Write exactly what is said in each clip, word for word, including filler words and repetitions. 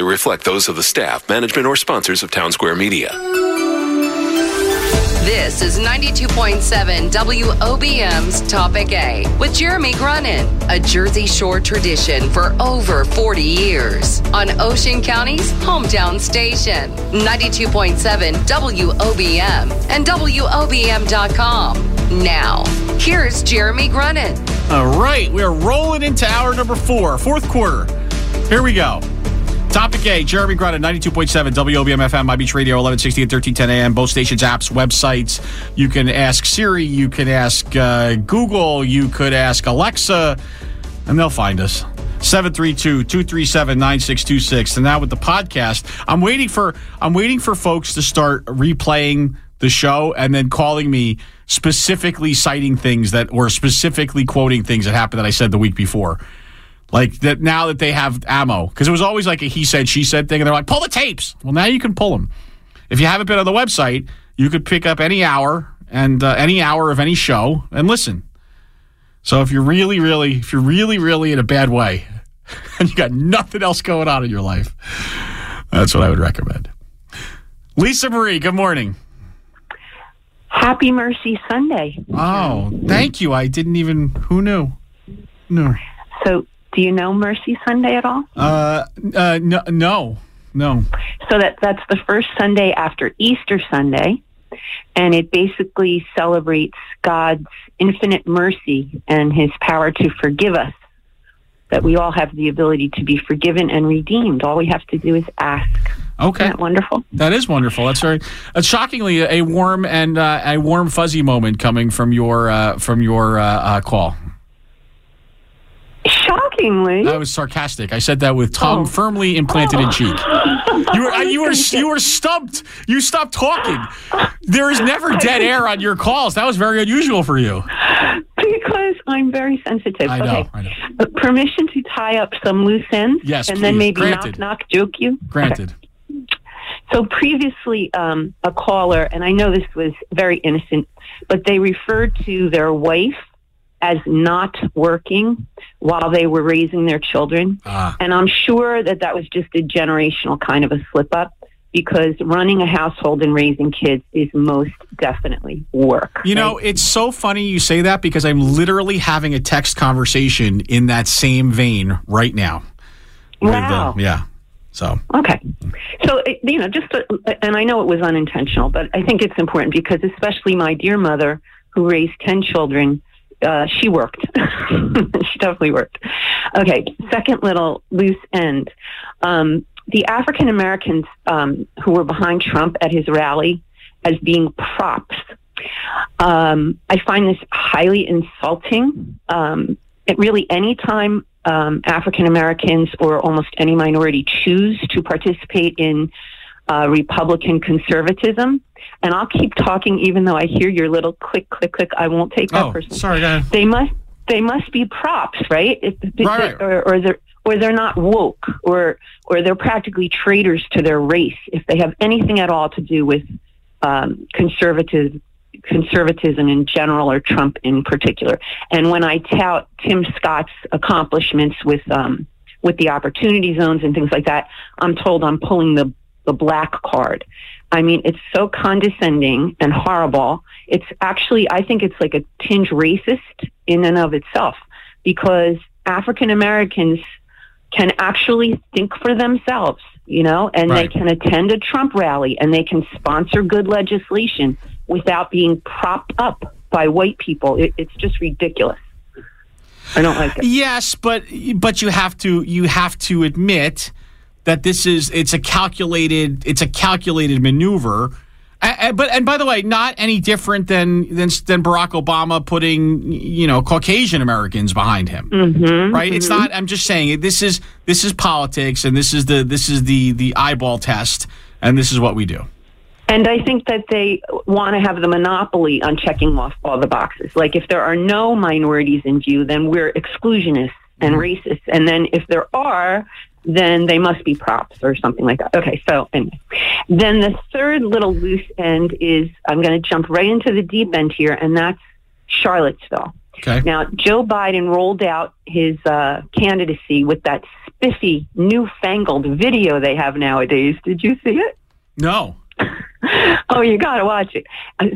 necessarily reflect those of the staff, management, or sponsors of Townsquare Media. This is ninety-two point seven W O B M's Topic A with Jeremy Grunin, a Jersey Shore tradition for over forty years on Ocean County's hometown station, ninety-two point seven W O B M and W O B M dot com. Now, here's Jeremy Grunin. All right, we are rolling into hour number four, fourth quarter. Here we go. Topic A, Jeremy Grunin, ninety-two point seven W O B M F M, My Beach Radio, eleven sixty and thirteen ten a.m. Both stations' apps, websites. You can ask Siri. You can ask uh, Google. You could ask Alexa, and they'll find us. seven three two, two three seven, nine six two six. And now with the podcast, I'm waiting for I'm waiting for folks to start replaying the show and then calling me specifically citing things that or specifically quoting things that happened that I said the week before. Like that now that they have ammo, because it was always like a he said, she said thing. And they're like, pull the tapes. Well, now you can pull them. If you haven't been on the website, you could pick up any hour and uh, any hour of any show and listen. So if you're really, really, if you're really, really in a bad way and you got nothing else going on in your life, that's what I would recommend. Lisa Marie, good morning. Happy Mercy Sunday. Oh, thank you. I didn't even, who knew? No. So, do you know Mercy Sunday at all? Uh, uh, no, no, no. So that that's the first Sunday after Easter Sunday, and it basically celebrates God's infinite mercy and His power to forgive us, that we all have the ability to be forgiven and redeemed. All we have to do is ask. Okay. Isn't that wonderful? That is wonderful. That's very uh, shockingly a warm and uh, a warm fuzzy moment coming from your uh, from your uh, uh, call. Shockingly, that was sarcastic. I said that with tongue oh. firmly implanted oh. in cheek. You were, you were, you were stumped. You stopped talking. There is never dead air on your calls. That was very unusual for you. Because I'm very sensitive. I know. Okay. I know. Uh, permission to tie up some loose ends. Yes, and please. Then maybe Granted. knock knock joke you. Granted. Okay. So previously, um, a caller, and I know this was very innocent, but they referred to their wife as not working while they were raising their children. Ah. And I'm sure that that was just a generational kind of a slip-up, because running a household and raising kids is most definitely work. You right? know, it's so funny you say that, because I'm literally having a text conversation in that same vein right now. Wow. With, uh, yeah. So okay. So, it, you know, just, a, and I know it was unintentional, but I think it's important because especially my dear mother, who raised ten children, Uh, she worked. She definitely worked. Okay, second little loose end. Um, the African Americans um, who were behind Trump at his rally as being props. Um, I find this highly insulting. Um, it really, any time um, African Americans or almost any minority choose to participate in Uh, Republican conservatism, and I'll keep talking even though I hear your little click, click, click. I won't take that oh, person. Sorry, guys. They must, they must be props, right? If, right. Or, or they're, or they're not woke, or or they're practically traitors to their race if they have anything at all to do with um, conservative conservatism in general or Trump in particular. And when I tout Tim Scott's accomplishments with um with the opportunity zones and things like that, I'm told I'm pulling the the black card. I mean, it's so condescending and horrible. It's actually, I think it's like a tinge racist in and of itself, because African Americans can actually think for themselves, you know, and right. they can attend a Trump rally and they can sponsor good legislation without being propped up by white people. It, it's just ridiculous. I don't like it. Yes, but but you have to you have to admit that this is it's a calculated it's a calculated maneuver, I, I, but and by the way, not any different than than, than Barack Obama putting you know Caucasian Americans behind him, mm-hmm, right? Mm-hmm. It's not. I'm just saying this is this is politics, and this is the this is the the eyeball test, and this is what we do. And I think that they want to have the monopoly on checking off all the boxes. Like if there are no minorities in view, then we're exclusionists and mm-hmm. racists, and then if there are, then they must be props or something like that. Okay, so anyway. Then the third little loose end is, I'm going to jump right into the deep end here, and that's Charlottesville. Okay. Now, Joe Biden rolled out his uh, candidacy with that spiffy, newfangled video they have nowadays. Did you see it? No. Oh, you got to watch it.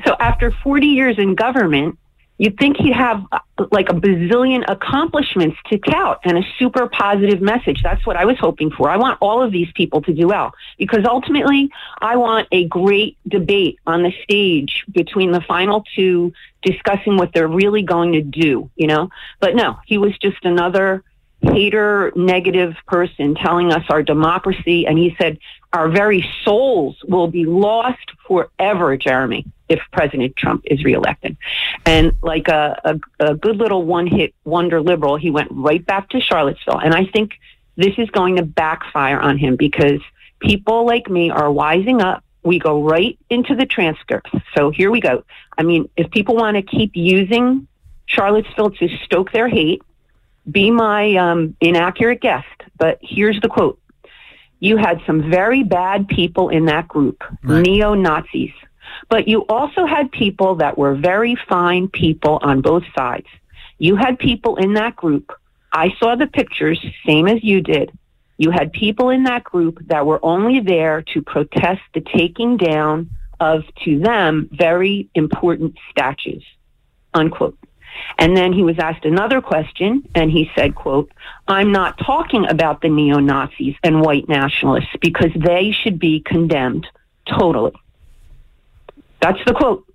So after forty years in government, you'd think he'd have like a bazillion accomplishments to tout and a super positive message. That's what I was hoping for. I want all of these people to do well, because ultimately I want a great debate on the stage between the final two discussing what they're really going to do, you know? But no, he was just another hater, negative person telling us our democracy. And he said, our very souls will be lost forever, Jeremy, if President Trump is reelected. And like a, a, a good little one-hit wonder liberal, he went right back to Charlottesville. And I think this is going to backfire on him, because people like me are wising up. We go right into the transcripts. So here we go. I mean, if people want to keep using Charlottesville to stoke their hate, be my um, inaccurate guest, but here's the quote. You had some very bad people in that group, right. Neo-Nazis, but you also had people that were very fine people on both sides. You had people in that group. I saw the pictures, same as you did. You had people in that group that were only there to protest the taking down of, to them, very important statues, unquote. And then he was asked another question, and he said, quote, I'm not talking about the neo-Nazis and white nationalists because they should be condemned totally. That's the quote.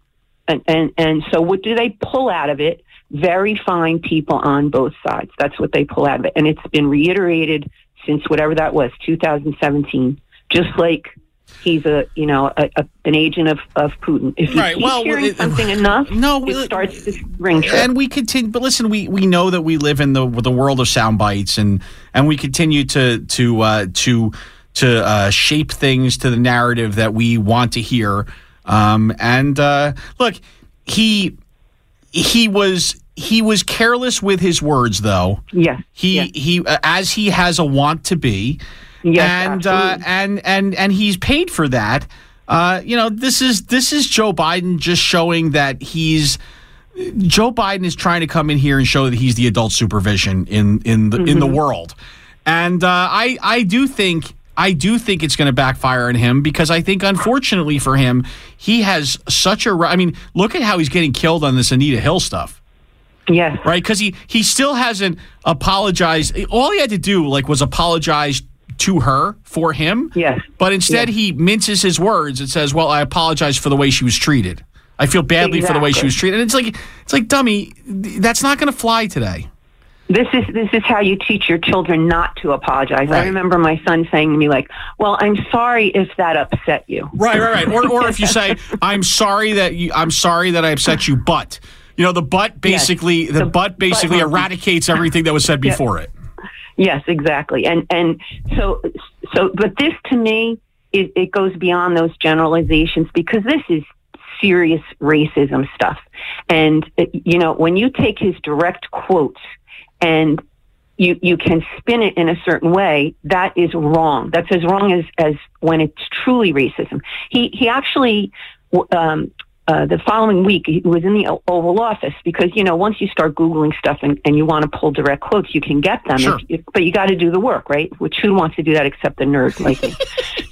And, and, and so what do they pull out of it? Very fine people on both sides. That's what they pull out of it. And it's been reiterated since whatever that was, two thousand seventeen, just like he's a, you know, a, a, an agent of, of Putin. If you right. keep well, hearing it, something enough, no, we, it starts to ring true. And we continue, but listen, we, we know that we live in the the world of sound bites, and and we continue to to uh, to to uh, shape things to the narrative that we want to hear. Um, and uh, look, he he was. He was careless with his words, though. Yes. He yes. he, uh, as he has a want to be, yes, and uh, and and and he's paid for that. Uh, you know, this is this is Joe Biden just showing that he's Joe Biden is trying to come in here and show that he's the adult supervision in in the mm-hmm. in the world. And uh, I I do think I do think it's going to backfire on him, because I think, unfortunately for him, he has such a. I mean, look at how he's getting killed on this Anita Hill stuff. Yes. Right? Because he, he still hasn't apologized. All he had to do like was apologize to her for him. Yes. But instead yes. he minces his words and says, well, I apologize for the way she was treated. I feel badly exactly. for the way she was treated. And it's like, it's like, dummy, that's not going to fly today. This is this is how you teach your children not to apologize. Right. I remember my son saying to me, like, well, I'm sorry if that upset you. Right, right, right. Or or if you say, I'm sorry that you I'm sorry that I upset you, but you know, the butt basically yes. the, the butt basically butt eradicates everything that was said before yes. it. Yes, exactly. And and so so but this to me it, it goes beyond those generalizations, because this is serious racism stuff. And you know, when you take his direct quotes and you you can spin it in a certain way, that is wrong. That's as wrong as as when it's truly racism. He he actually um Uh, the following week, he was in the Oval Office, because, you know, once you start Googling stuff and, and you want to pull direct quotes, you can get them. Sure. If, if, but you got to do the work, right? Which who wants to do that except the nerd like me?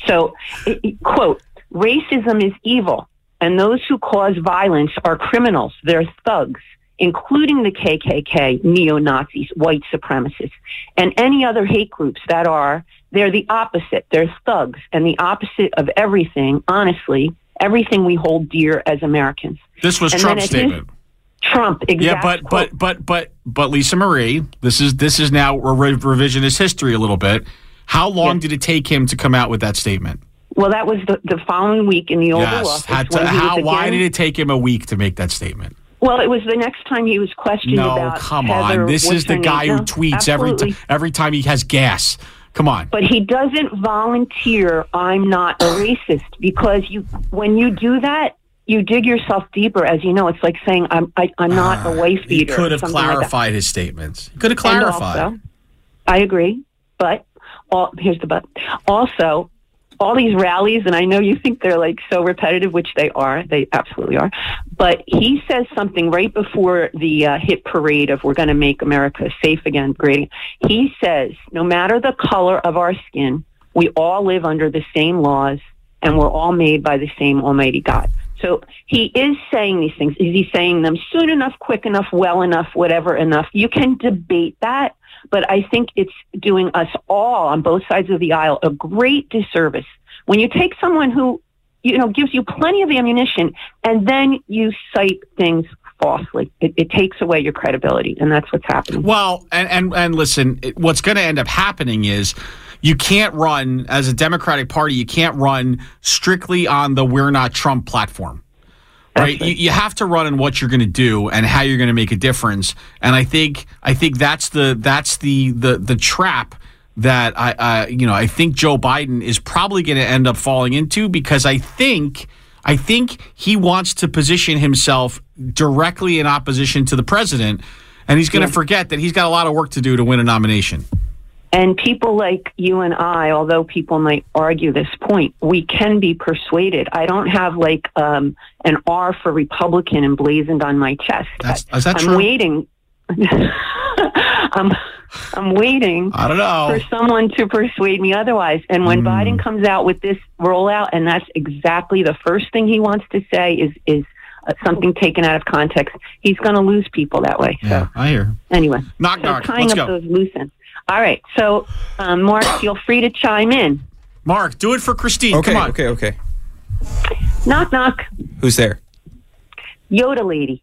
So, it, it, quote, racism is evil, and those who cause violence are criminals. They're thugs, including the K K K, neo-Nazis, white supremacists, and any other hate groups that are, they're the opposite. They're thugs, and the opposite of everything, honestly, everything we hold dear as Americans. This was and Trump's statement. Trump, exactly. Yeah, but but but but but Lisa Marie, this is this is now re- revisionist history a little bit. How long yes. did it take him to come out with that statement? Well, that was the, the following week in the Oval yes. Office. How, to, how again, why did it take him a week to make that statement? Well, it was the next time he was questioned no, about. No, come Heather, on. This is the guy name? who tweets Absolutely. every t- every time he has gas. Come on. But he doesn't volunteer, I'm not a racist, because you, when you do that, you dig yourself deeper, as you know. It's like saying, I'm, I, I'm not uh, a wife beater. He could have clarified like his statements. He could have clarified. Also, I agree, but, all, here's the but. Also, all these rallies, and I know you think they're like so repetitive, which they are. They absolutely are. But he says something right before the uh, hit parade of we're going to make America safe again, great. He says, no matter the color of our skin, we all live under the same laws and we're all made by the same Almighty God. So he is saying these things. Is he saying them soon enough, quick enough, well enough, whatever enough? You can debate that, but I think it's doing us all on both sides of the aisle a great disservice. When you take someone who, you know, gives you plenty of ammunition and then you cite things falsely, it, it takes away your credibility, and that's what's happening. Well, and, and, and listen, what's going to end up happening is, you can't run, as a Democratic Party, you can't run strictly on the we're not Trump platform, right? You, you have to run on what you're going to do and how you're going to make a difference. And I think I think that's the that's the the, the trap that I uh, you know I think Joe Biden is probably going to end up falling into, because I think I think he wants to position himself directly in opposition to the president, and he's going to yeah. forget that he's got a lot of work to do to win a nomination. And people like you and I, although people might argue this point, we can be persuaded. I don't have like um, an R for Republican emblazoned on my chest. That's, is that I'm true? Waiting. I'm, I'm waiting I don't know. for someone to persuade me otherwise. And when mm. Biden comes out with this rollout, and that's exactly the first thing he wants to say is, is uh, something taken out of context, he's going to lose people that way. So. Yeah, I hear. Anyway. Knock, so knock. Let's up go. Those loose ends. All right, so, um, Mark, feel free to chime in. Mark, do it for Christine. Okay, come on. Okay, okay. Knock, knock. Who's there? Yoda lady.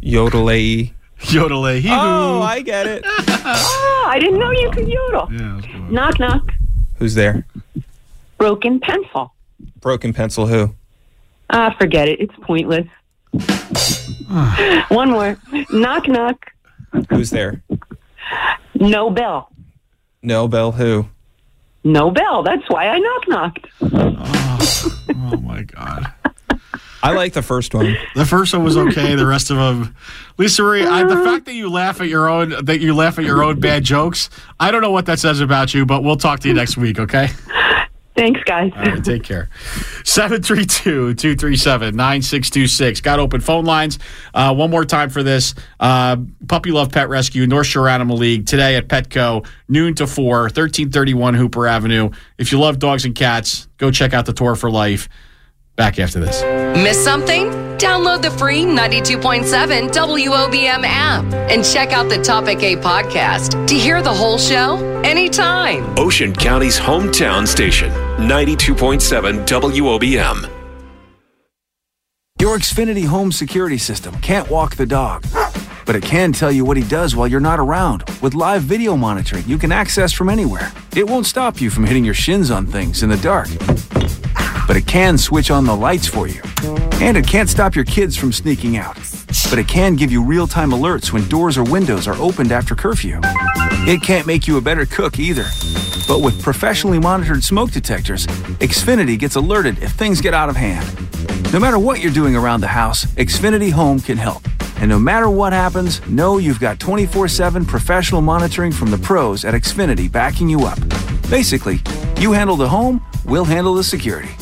Yoda lady. Yoda lady. Oh, I get it. Oh, I didn't know you could yodel. Yeah, knock, knock. Who's there? Broken pencil. Broken pencil who? Ah, forget it. It's pointless. One more. Knock, knock. Who's there? No bell. No bell who? No bell. That's why I knock-knocked. Oh, oh, my God. I like the first one. The first one was okay. The rest of them, Lisa Marie, I, the fact that you laugh at your own that you laugh at your own bad jokes, I don't know what that says about you, but we'll talk to you next week, okay? Thanks, guys. All right, take care. seven three two, two three seven, nine six two six. Got open phone lines. Uh, one more time for this. Uh, Puppy Love Pet Rescue, North Shore Animal League, today at Petco, noon to four, thirteen thirty-one Hooper Avenue. If you love dogs and cats, go check out the Tour for Life. Back after this. Miss something? Download the free ninety-two point seven W O B M app and check out the Topic A podcast to hear the whole show anytime. Ocean County's hometown station, ninety-two point seven W O B M. Your Xfinity home security system can't walk the dog, but it can tell you what he does while you're not around. With live video monitoring you can access from anywhere. It won't stop you from hitting your shins on things in the dark, but it can switch on the lights for you. And it can't stop your kids from sneaking out, but it can give you real-time alerts when doors or windows are opened after curfew. It can't make you a better cook either, but with professionally monitored smoke detectors, Xfinity gets alerted if things get out of hand. No matter what you're doing around the house, Xfinity Home can help. And no matter what happens, know you've got twenty-four seven professional monitoring from the pros at Xfinity backing you up. Basically, you handle the home, we'll handle the security.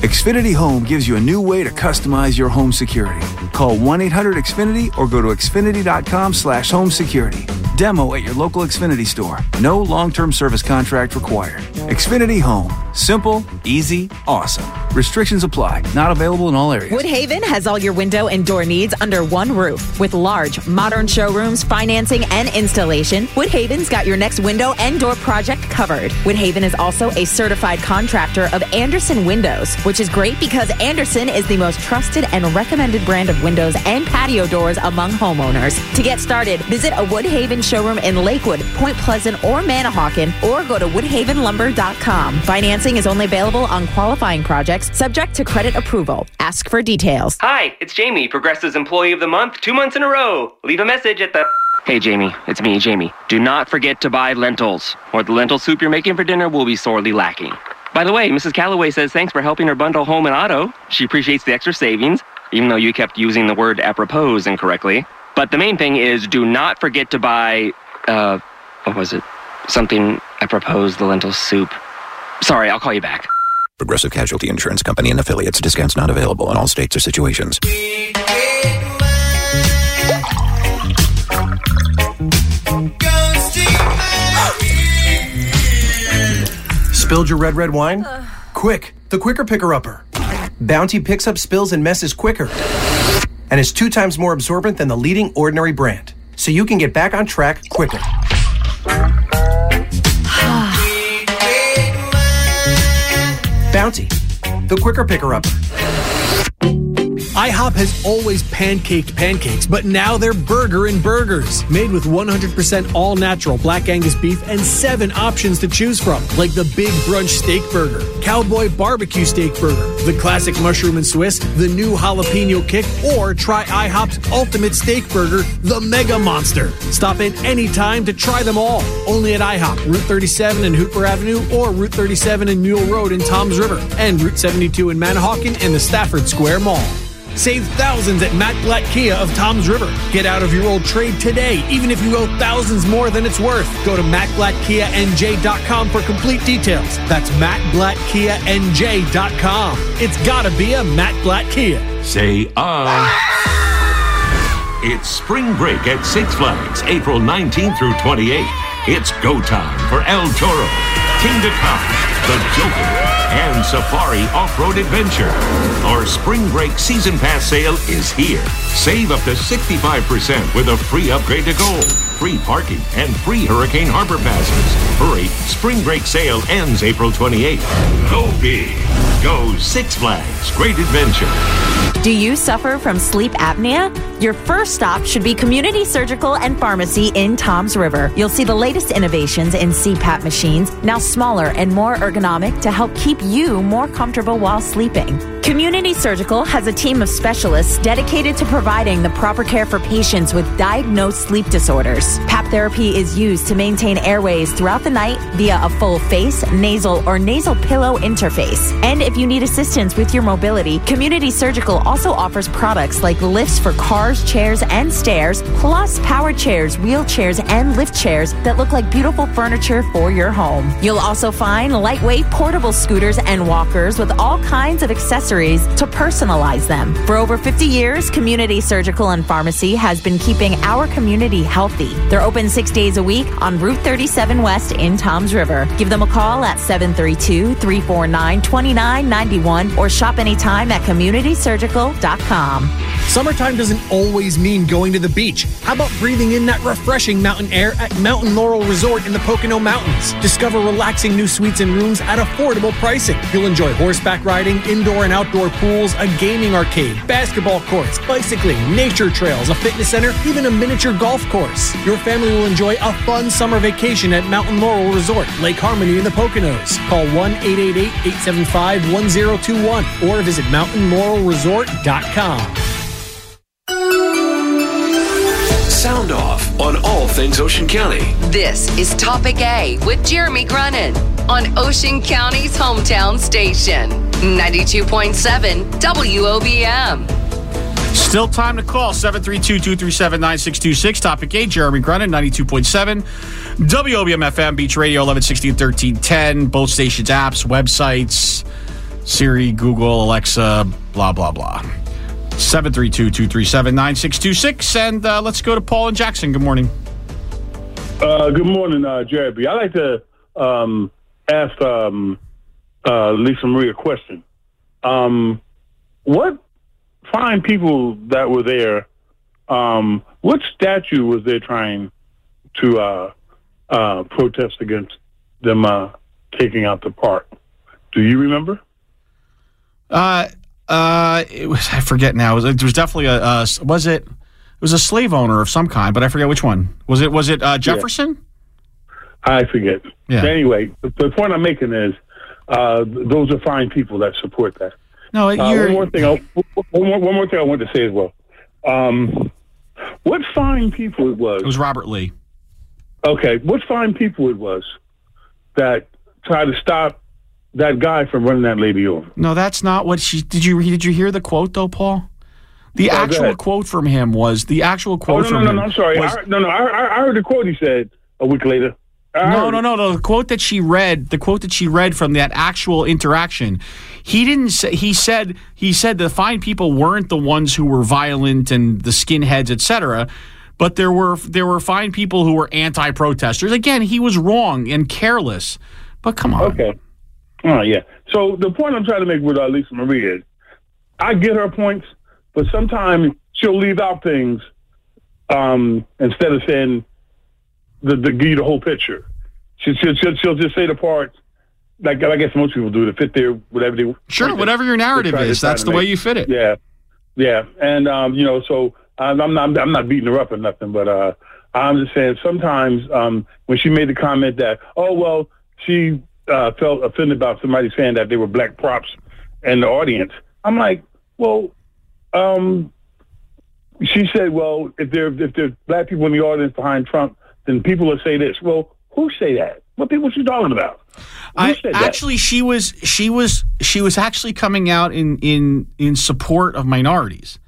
Xfinity Home gives you a new way to customize your home security. Call one eight hundred X Finity or go to Xfinity.com slash home security. Demo at your local Xfinity store. No long-term service contract required. Xfinity Home. Simple, easy, awesome. Restrictions apply. Not available in all areas. Woodhaven has all your window and door needs under one roof. With large, modern showrooms, financing, and installation, Woodhaven's got your next window and door project covered. Woodhaven is also a certified contractor of Anderson Windows, which is great because Anderson is the most trusted and recommended brand of windows and patio doors among homeowners. To get started, visit a Woodhaven showroom in Lakewood, Point Pleasant, or Manahawkin, or go to Woodhaven Lumber dot com. Financing is only available on qualifying projects, subject to credit approval. Ask for details. Hi, it's Jamie, Progressive's Employee of the Month, two months in a row. Leave a message at the... Hey, Jamie, it's me, Jamie. Do not forget to buy lentils, or the lentil soup you're making for dinner will be sorely lacking. By the way, Missus Calloway says thanks for helping her bundle home and auto. She appreciates the extra savings, even though you kept using the word apropos incorrectly. But the main thing is, do not forget to buy... Uh, what was it? Something apropos the lentil soup. Sorry, I'll call you back. Progressive Casualty Insurance Company and affiliates. Discounts not available in all states or situations. Spilled your red, red wine? Uh. Quick, the quicker picker-upper. Bounty picks up spills and messes quicker and is two times more absorbent than the leading ordinary brand. So you can get back on track quicker. Bounty, the quicker picker-upper. IHOP has always pancaked pancakes, but now they're burger and burgers. Made with one hundred percent all-natural black Angus beef and seven options to choose from, like the Big Brunch Steak Burger, Cowboy Barbecue Steak Burger, the Classic Mushroom and Swiss, the new Jalapeno Kick, or try IHOP's Ultimate Steak Burger, the Mega Monster. Stop in any time to try them all. Only at IHOP, Route thirty-seven and Hooper Avenue, or Route thirty-seven and Mule Road in Toms River, and Route seventy-two in Manahawkin and the Stafford Square Mall. Save thousands at Matt Black Kia of Toms River. Get out of your old trade today, even if you owe thousands more than it's worth. Go to matt black kia n j dot com for complete details. That's matt black kia n j dot com. It's gotta be a Matt Black Kia. Say ah. It's spring break at Six Flags, April nineteenth through twenty-eighth. It's go time for El Toro, King to Come, The Joker, and Safari Off-Road Adventure. Our Spring Break Season Pass sale is here. Save up to sixty-five percent with a free upgrade to Gold, free parking, and free Hurricane Harbor passes. Hurry, Spring Break sale ends April twenty-eighth. Go big. Go Six Flags. Great adventure. Do you suffer from sleep apnea? Your first stop should be Community Surgical and Pharmacy in Toms River. You'll see the latest innovations in C PAP machines, now smaller and more ergonomic to help keep you more comfortable while sleeping. Community Surgical has a team of specialists dedicated to providing the proper care for patients with diagnosed sleep disorders. P A P therapy is used to maintain airways throughout the night via a full face, nasal, or nasal pillow interface. And if you need assistance with your mobility, Community Surgical also offers products like lifts for cars, chairs, and stairs, plus power chairs, wheelchairs, and lift chairs that look like beautiful furniture for your home. You'll also find lightweight portable scooters and walkers with all kinds of accessories to personalize them. For over fifty years, Community Surgical and Pharmacy has been keeping our community healthy. They're open six days a week on Route thirty-seven West in Toms River. Give them a call at seven three two, three four nine, two nine nine one or shop anytime at community surgical dot com. Summertime doesn't always mean going to the beach. How about breathing in that refreshing mountain air at Mountain Laurel Resort in the Pocono Mountains? Discover relaxing new suites and rooms at affordable pricing. You'll enjoy horseback riding, indoor and out outdoor pools, a gaming arcade, basketball courts, bicycling, nature trails, a fitness center, even a miniature golf course. Your family will enjoy a fun summer vacation at Mountain Laurel Resort, Lake Harmony in the Poconos. Call one eight eight eight, eight seven five, one zero two one or visit mountain laurel resort dot com. Sound off on all things Ocean County. This is Topic A with Jeremy Grunin on Ocean County's hometown station, ninety-two point seven W O B M. Still time to call, seven three two, two three seven, nine six two six. Topic A, Jeremy Grunin, ninety-two point seven W O B M F M, Beach Radio, eleven sixteen, thirteen ten. Both stations' apps, websites, Siri, Google, Alexa, blah, blah, blah. seven three two, two three seven, nine six two six, and uh, let's go to Paul and Jackson. Good morning. Uh, good morning, uh, Jeremy. I'd like to um, ask um, uh, Lisa Marie a question. Um, what fine people that were there, um, what statue was they trying to uh, uh, protest against them uh, taking out the park? Do you remember? Uh Uh, it was, I forget now. It was, it was definitely a, uh, was it, it was a slave owner of some kind, but I forget which one. Was it, was it, uh, Jefferson? Yeah. I forget. Yeah. Anyway, the, the point I'm making is, uh, those are fine people that support that. No, uh, one more thing, I, one, more, one more thing I wanted to say as well. Um, what fine people it was. It was Robert Lee. Okay. What fine people it was that tried to stop that guy from running that lady over. No, that's not what she did. You did you hear the quote though, Paul? The oh, actual quote from him was the actual quote. Oh, no, no, from no, no, him. No, no, I'm sorry. Was, I, no, no, I, I heard the quote he said a week later. No, no, no, no. The quote that she read, the quote that she read from that actual interaction, he didn't say, he said, he said the fine people weren't the ones who were violent and the skinheads, et cetera, but there were, there were fine people who were anti-protesters. Again, he was wrong and careless, but come on. Okay. Oh, yeah. So the point I'm trying to make with uh, Lisa Marie is I get her points, but sometimes she'll leave out things um, instead of saying, The, the give you the whole picture. She, she, she'll, she'll just say the parts, like I guess most people do, to fit their whatever they sure like whatever they, your narrative is. That's the way you fit it. Yeah, yeah, and um, you know, so I'm not I'm not beating her up or nothing, but uh, I'm just saying sometimes um, when she made the comment that oh well she uh, felt offended about somebody saying that they were black props in the audience, I'm like, well, um, she said, well if there if there's black people in the audience behind Trump, and people would say this. Well, who say that? What people she talking about? Who I said that? Actually, she was she was she was actually coming out in in, in support of minorities,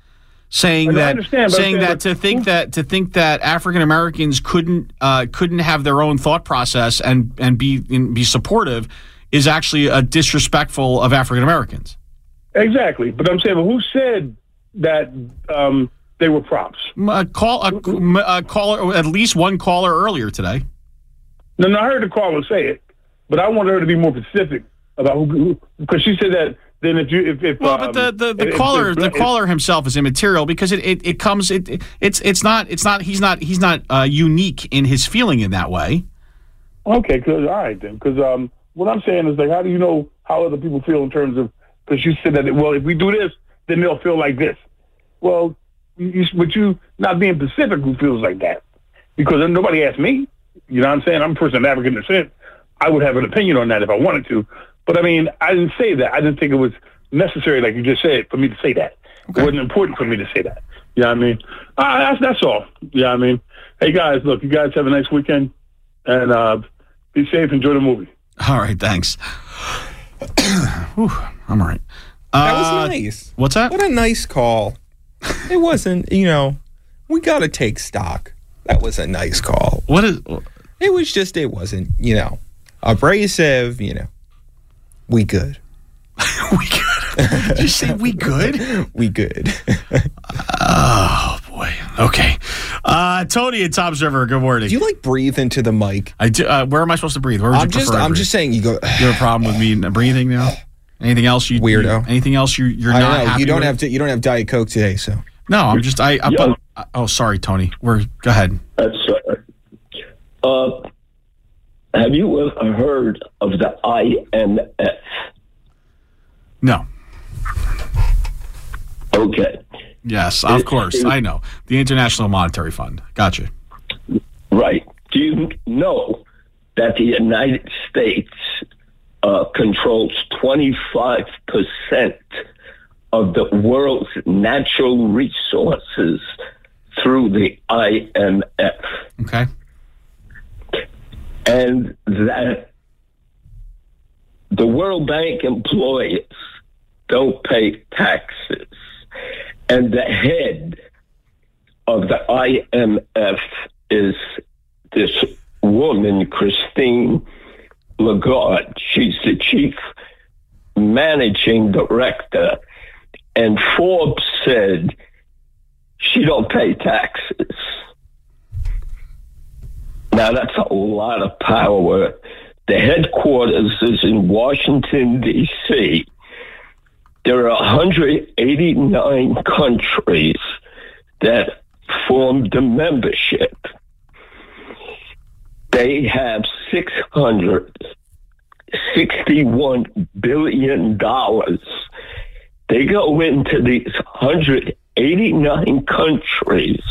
saying I that understand, saying that to think that to think that African Americans couldn't uh, couldn't have their own thought process and and be and be supportive is actually a disrespectful of African Americans. Exactly, but I'm saying, well, who said that? Um, They were props. A call, a, a caller, at least one caller earlier today. No, no, I heard the caller say it, but I wanted her to be more specific about who, because she said that. Then if you, if, if well, um, but the, the, the if, caller, if, if, the caller himself is immaterial because it, it, it comes, it, it it's it's not it's not he's not he's not uh, unique in his feeling in that way. Okay, cause, all right then, because um, what I'm saying is like, how do you know how other people feel in terms of? Because you said that well, if we do this, then they'll feel like this. Well. You, but you not being Pacific who feels like that because nobody asked me. You know what I'm saying? I'm a person of African descent. I would have an opinion on that if I wanted to. But, I mean, I didn't say that. I didn't think it was necessary, like you just said, for me to say that. Okay. It wasn't important for me to say that. You know what I mean? Uh, that's, that's all. You know what I mean? Hey, guys, look, you guys have a nice weekend. And uh, be safe. Enjoy the movie. All right, thanks. Whew, I'm all right. Uh, that was nice. What's that? What a nice call. It wasn't, you know, we got to take stock. That was a nice call. What is? It was just, it wasn't, you know, abrasive, you know. We good. we good. Did you say we good? We good. Oh, boy. Okay. Uh, Tony at Tom's River, good morning. Do you, like, breathe into the mic? I do. Uh, where am I supposed to breathe? Where would I'm you just, I'm breathe? Just saying you go. You have a problem with me breathing now? Anything else you weirdo? You, anything else you you're I not know. Happy you don't with? Have to, you don't have Diet Coke today, so no. I'm just I. I Yo. Put, oh, sorry, Tony. We're go ahead. That's uh, uh, have you ever heard of the I M F? No. Okay. Yes, of it, course it, I know the International Monetary Fund. Gotcha. Right. Do you know that the United States? Uh, controls twenty-five percent of the world's natural resources through the I M F. Okay. And that the World Bank employees don't pay taxes. And the head of the I M F is this woman, Christine Lagarde. She's the chief managing director, and Forbes said she don't pay taxes. Now that's a lot of power. The headquarters is in Washington, D C. There are one hundred eighty-nine countries that formed the membership. They have six hundred sixty-one billion dollars. They go into these one hundred eighty-nine countries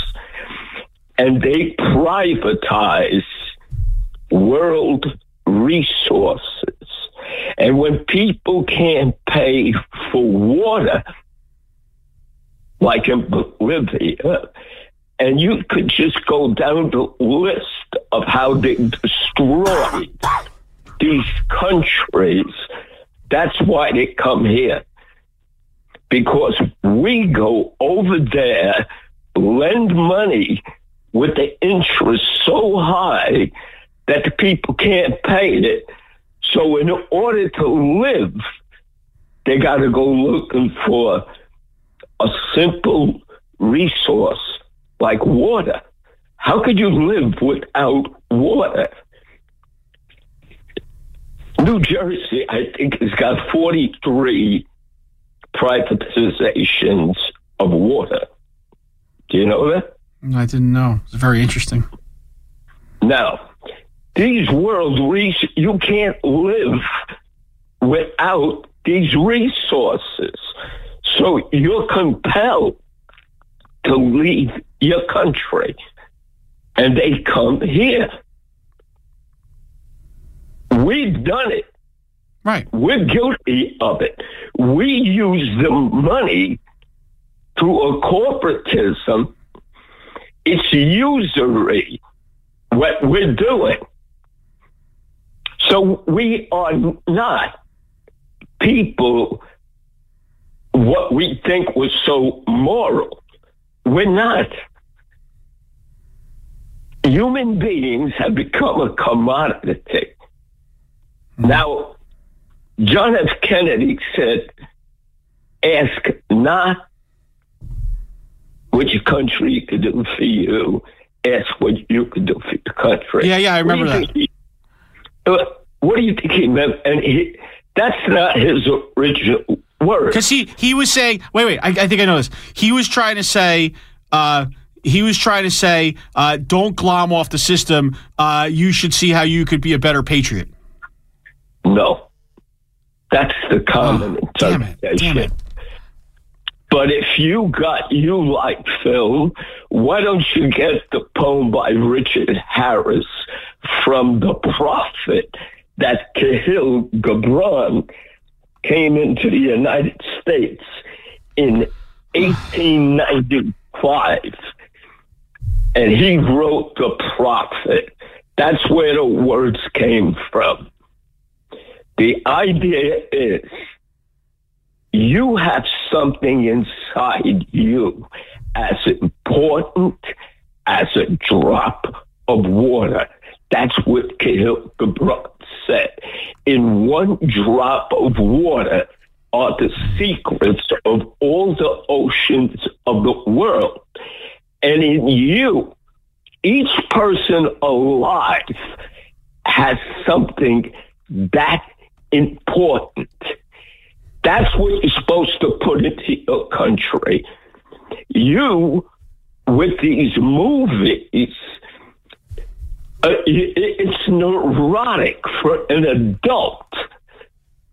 and they privatize world resources. And when people can't pay for water, like in Bolivia, and you could just go down the list of how they destroyed these countries. That's why they come here. Because we go over there, lend money with the interest so high that the people can't pay it. So in order to live, they got to go looking for a simple resource like water. How could you live without water? New Jersey, I think, has got forty-three privatizations of water. Do you know that? I didn't know. It's very interesting. Now, these world reach, you can't live without these resources. So you're compelled to leave your country. And they come here. We've done it. Right. We're guilty of it. We use the money through a corporatism. It's usury, what we're doing. So we are not people, what we think was so moral. We're not. Human beings have become a commodity. Now, John F. Kennedy said, ask not what your country could do for you, ask what you could do for the country. Yeah, yeah, I remember what that. He, uh, what do you think he meant? And he, that's not his original word. Because he, he was saying, wait, wait, I, I think I know this. He was trying to say... Uh, He was trying to say, uh, don't glom off the system. Uh, you should see how you could be a better patriot. No. That's the common oh, damn it, damn it. But if you got You Like Phil, why don't you get the poem by Richard Harris from the prophet that Khalil Gibran came into the United States in eighteen ninety-five? And he wrote the prophet. That's where the words came from. The idea is you have something inside you as important as a drop of water. That's what Khalil Gibran said. In one drop of water are the secrets of all the oceans of the world. And in you, each person alive has something that important. That's what you're supposed to put into your country. You, with these movies, uh, it's neurotic for an adult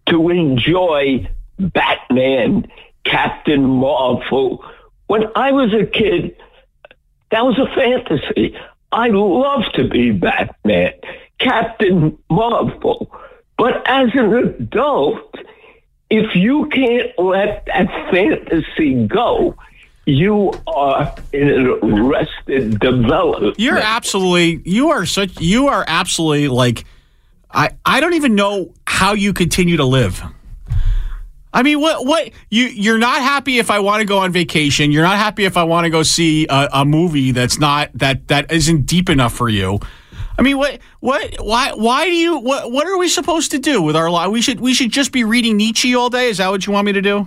to enjoy Batman, Captain Marvel. When I was a kid, that was a fantasy. I love to be Batman, Captain Marvel. But as an adult, if you can't let that fantasy go, you are in an arrested development. You're absolutely, you are such, you are absolutely like, I, I don't even know how you continue to live. I mean, what? What you? You're not happy if I want to go on vacation. You're not happy if I want to go see a, a movie that's not that that isn't deep enough for you. I mean, what? What? Why? Why do you? What? What are we supposed to do with our life? We should. We should just be reading Nietzsche all day. Is that what you want me to do?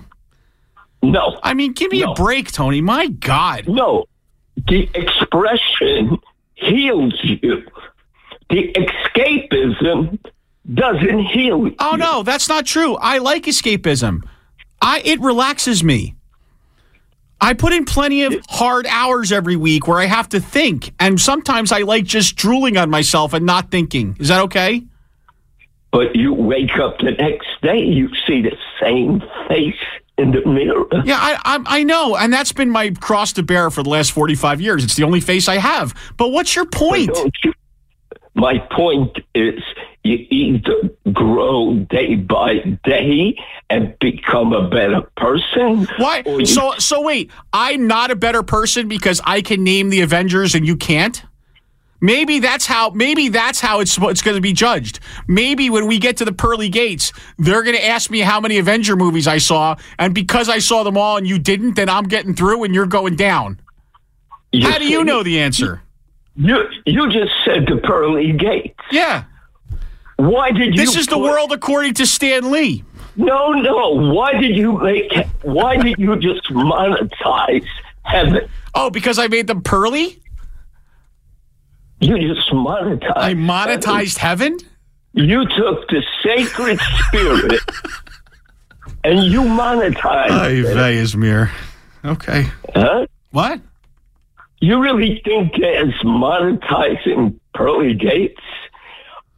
No. I mean, give me no. a break, Tony. My God. No. The expression heals you. The escapism doesn't heal you. Oh, no, that's not true. I like escapism. I It relaxes me. I put in plenty of hard hours every week where I have to think, and sometimes I like just drooling on myself and not thinking. Is that okay? But you wake up the next day, you see the same face in the mirror. Yeah, I, I, I know, and that's been my cross to bear for the last forty-five years. It's the only face I have. But what's your point? You, my point is... you either grow day by day and become a better person. Why? You- so, so wait, I'm not a better person because I can name the Avengers and you can't? Maybe that's how. Maybe that's how it's it's going to be judged. Maybe when we get to the pearly gates, they're going to ask me how many Avenger movies I saw, and because I saw them all and you didn't, then I'm getting through and you're going down. You're how do you know the answer? You you just said the pearly gates. Yeah. Why did you? This is put, the world according to Stan Lee. No, no. Why did you make? Why did you just monetize heaven? Oh, because I made them pearly. You just monetized. I monetized heaven. heaven? You took the sacred spirit and you monetized. Ay, Vayesmir. Okay. Huh? What? You really think there's monetizing pearly gates?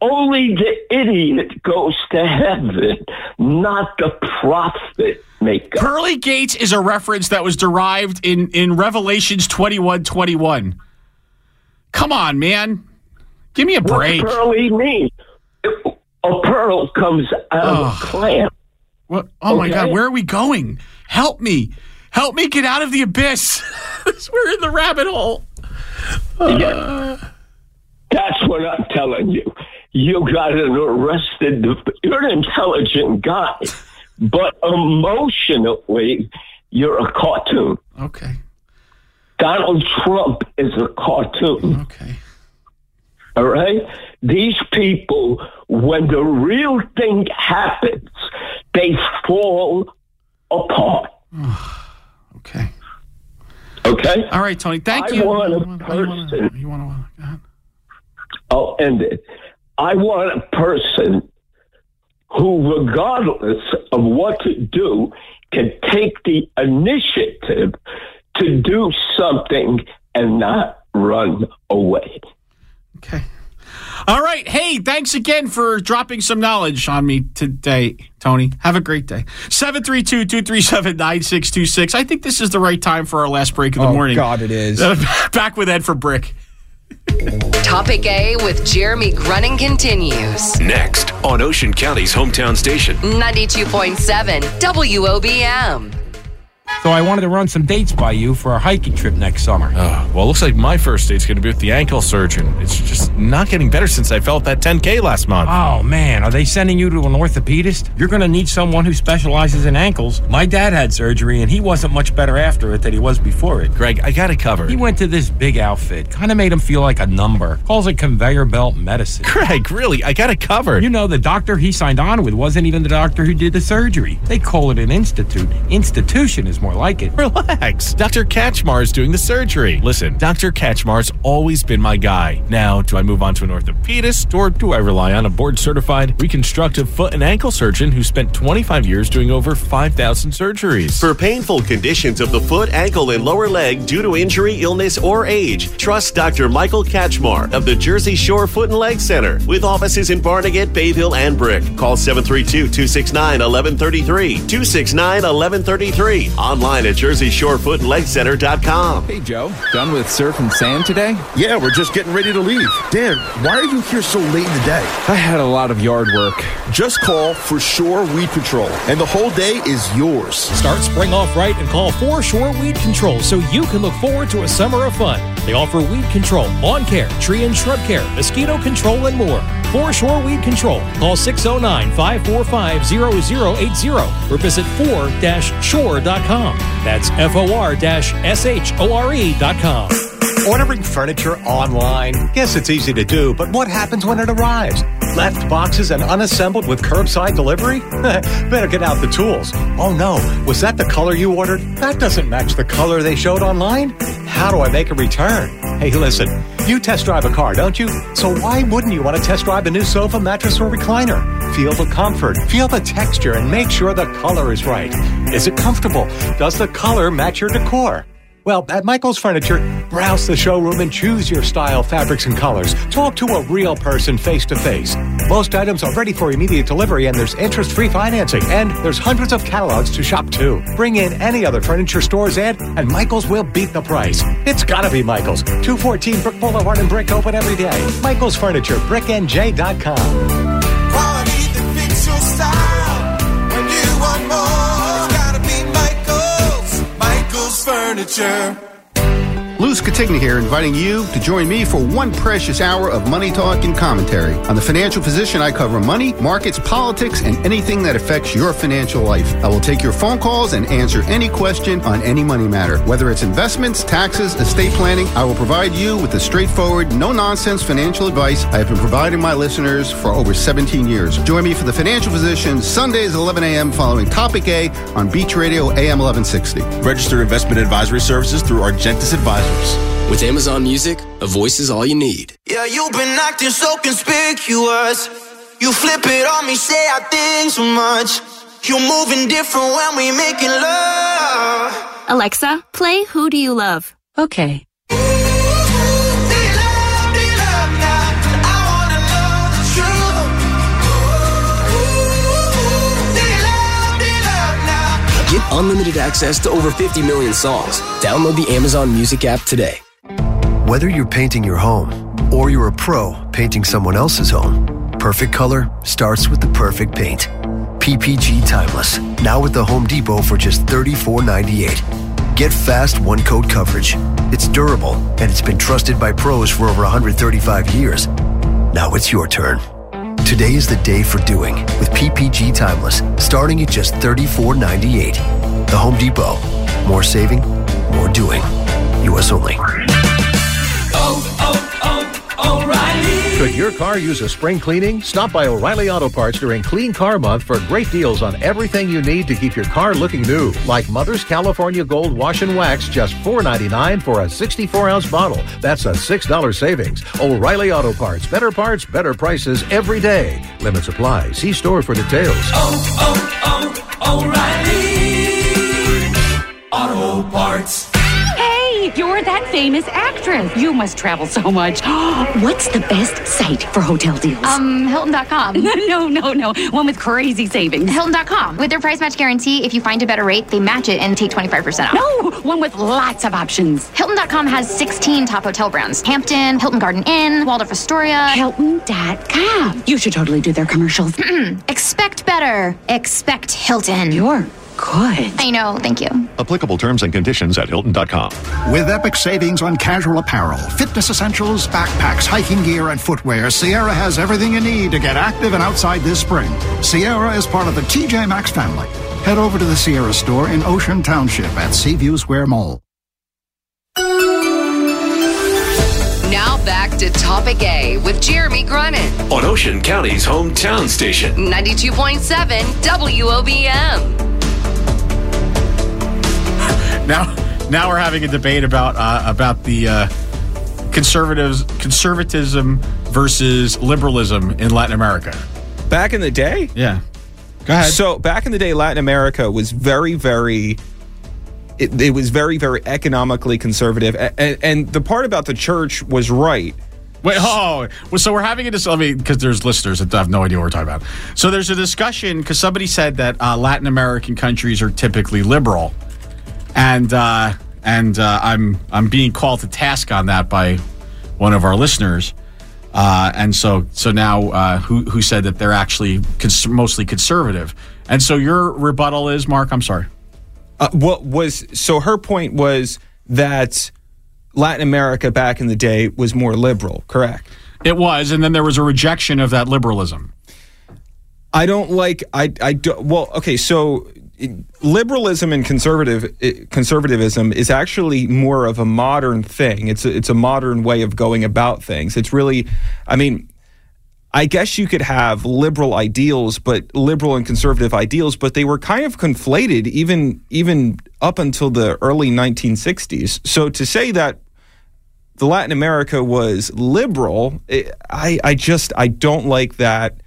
Only the idiot goes to heaven, not the profit maker. Pearly gates is a reference that was derived in, in Revelations twenty-one twenty-one. Come on, man. Give me a break. What does pearly mean? A pearl comes out oh. of a plant. What? Oh, okay? My God. Where are we going? Help me. Help me get out of the abyss. We're in the rabbit hole. Uh. Yeah. That's what I'm telling you. You got an arrested. You're an intelligent guy, but emotionally, you're a cartoon. Okay. Donald Trump is a cartoon. Okay. All right? These people, when the real thing happens, they fall apart. Okay. Okay? All right, Tony. Thank I you. I want a you person. Want, you want to, go ahead. I'll end it. I want a person who, regardless of what to do, can take the initiative to do something and not run away. Okay. All right. Hey, thanks again for dropping some knowledge on me today, Tony. Have a great day. seven three two, two three seven, nine six two six. I think this is the right time for our last break of the oh, morning. Oh, God, it is. Uh, back with Ed for Brick. Topic A with Jeremy Grunin continues. Next on Ocean County's hometown station. ninety-two point seven W O B M. So I wanted to run some dates by you for our hiking trip next summer. Oh, well, it looks like my first date's going to be with the ankle surgeon. It's just not getting better since I fell at that ten K last month. Oh, man. Are they sending you to an orthopedist? You're going to need someone who specializes in ankles. My dad had surgery, and he wasn't much better after it than he was before it. Greg, I got it covered. He went to this big outfit. Kind of made him feel like a number. Calls it conveyor belt medicine. Greg, really? I got it covered. You know, the doctor he signed on with wasn't even the doctor who did the surgery. They call it an institute. Institution is more like it. Relax. Doctor Katchmar is doing the surgery. Listen, Doctor Katchmar's always been my guy. Now, do I move on to an orthopedist or do I rely on a board-certified reconstructive foot and ankle surgeon who spent twenty-five years doing over five thousand surgeries? For painful conditions of the foot, ankle, and lower leg due to injury, illness, or age, trust Doctor Michael Katchmar of the Jersey Shore Foot and Leg Center with offices in Barnegat, Bayville, and Brick. Call seven three two, two six nine, one one three three, two six nine, one one three three. Online at jersey shore foot and leg center dot com. Hey, Joe. Done with surf and sand today? Yeah, we're just getting ready to leave. Dan, why are you here so late in the day? I had a lot of yard work. Just call for Shore Weed Control, and the whole day is yours. Start spring off right and call for Shore Weed Control so you can look forward to a summer of fun. They offer weed control, lawn care, tree and shrub care, mosquito control, and more. For Shore Weed Control, call six oh nine, five four five, zero zero eight zero or visit four dash shore dot com. That's F O R S H O R E dot com. Ordering furniture online? Yes, it's easy to do, but what happens when it arrives? Left boxes and unassembled with curbside delivery? Better get out the tools. Oh no, was that the color you ordered? That doesn't match the color they showed online. How do I make a return? Hey, listen, you test drive a car, don't you? So why wouldn't you want to test drive a new sofa, mattress, or recliner? Feel the comfort, feel the texture, and make sure the color is right. Is it comfortable? Does the color match your decor? Well, at Michael's Furniture, browse the showroom and choose your style, fabrics, and colors. Talk to a real person face-to-face. Most items are ready for immediate delivery, and there's interest-free financing, and there's hundreds of catalogs to shop, too. Bring in any other furniture store's ad, and Michael's will beat the price. It's gotta be Michael's. two fourteen Brick Boulevard and Brick, open every day. Michael's Furniture, brick n j dot com. Quality that fits your style. When you want more. Furniture. Lou Lou Scatigna here, inviting you to join me for one precious hour of money talk and commentary. On The Financial Physician, I cover money, markets, politics, and anything that affects your financial life. I will take your phone calls and answer any question on any money matter. Whether it's investments, taxes, estate planning, I will provide you with the straightforward, no-nonsense financial advice I have been providing my listeners for over seventeen years. Join me for The Financial Physician, Sundays, eleven a.m., following Topic A on Beach Radio, A M eleven sixty. Registered investment advisory services through Argentus Advisors. With Amazon Music, a voice is all you need. Yeah, you've been acting so conspicuous. You flip it on me, say I think so much. You're moving different when we making love. Alexa, play Who Do You Love? Okay. Get unlimited access to over fifty million songs. Download the Amazon Music app today. Whether you're painting your home or you're a pro painting someone else's home, perfect color starts with the perfect paint. P P G Timeless, now with the Home Depot for just thirty-four dollars and ninety-eight cents. Get fast one-coat coverage. It's durable, and it's been trusted by pros for over one hundred thirty-five years. Now it's your turn. Today is the day for doing with P P G Timeless, starting at just thirty-four dollars and ninety-eight cents. The Home Depot. More saving, more doing. U S only. Oh, oh, oh, O'Reilly. Could your car use a spring cleaning? Stop by O'Reilly Auto Parts during Clean Car Month for great deals on everything you need to keep your car looking new. Like Mother's California Gold Wash and Wax, just four dollars and ninety-nine cents for a sixty-four ounce bottle. That's a six dollars savings. O'Reilly Auto Parts. Better parts, better prices every day. Limits apply. See store for details. Oh, oh, oh, O'Reilly Auto Parts. You're that famous actress. You must travel so much. What's the best site for hotel deals? Um, Hilton dot com. No, no, no. One with crazy savings. Hilton dot com. With their price match guarantee, if you find a better rate, they match it and take twenty-five percent off. No, one with lots of options. Hilton dot com has sixteen top hotel brands. Hampton, Hilton Garden Inn, Waldorf Astoria. Hilton dot com. You should totally do their commercials. Expect better. Expect Hilton. Sure. Good. I know. Thank you. Applicable terms and conditions at Hilton dot com. With epic savings on casual apparel, fitness essentials, backpacks, hiking gear, and footwear, Sierra has everything you need to get active and outside this spring. Sierra is part of the T J Maxx family. Head over to the Sierra store in Ocean Township at Seaview Square Mall. Now back to Topic A with Jeremy Grunin. On Ocean County's hometown station. ninety-two point seven W O B M. Now, now we're having a debate about uh, about the uh, conservatives, conservatism versus liberalism in Latin America. Back in the day, yeah. Go ahead. So back in the day, Latin America was very, very. It, it was very, very economically conservative, and, and the part about the church was right. Wait, oh, so we're having a discussion, I mean, because there's listeners that have no idea what we're talking about. So there's a discussion because somebody said that uh, Latin American countries are typically liberal. And uh, and uh, I'm I'm being called to task on that by one of our listeners, uh, and so so now uh, who who said that they're actually cons- mostly conservative, and so your rebuttal is, Mark? I'm sorry. Uh, what was so her point was that Latin America back in the day was more liberal, correct? It was, and then there was a rejection of that liberalism. I don't like I I do, well okay so. Liberalism and conservative conservatism is actually more of a modern thing. It's a, it's a modern way of going about things. It's really, I mean, I guess you could have liberal ideals, but liberal and conservative ideals, but they were kind of conflated even even up until the early nineteen sixties. So to say that the Latin America was liberal, it, I I just I don't like that.